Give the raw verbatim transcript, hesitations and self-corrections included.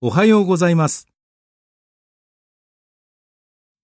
おはようございます。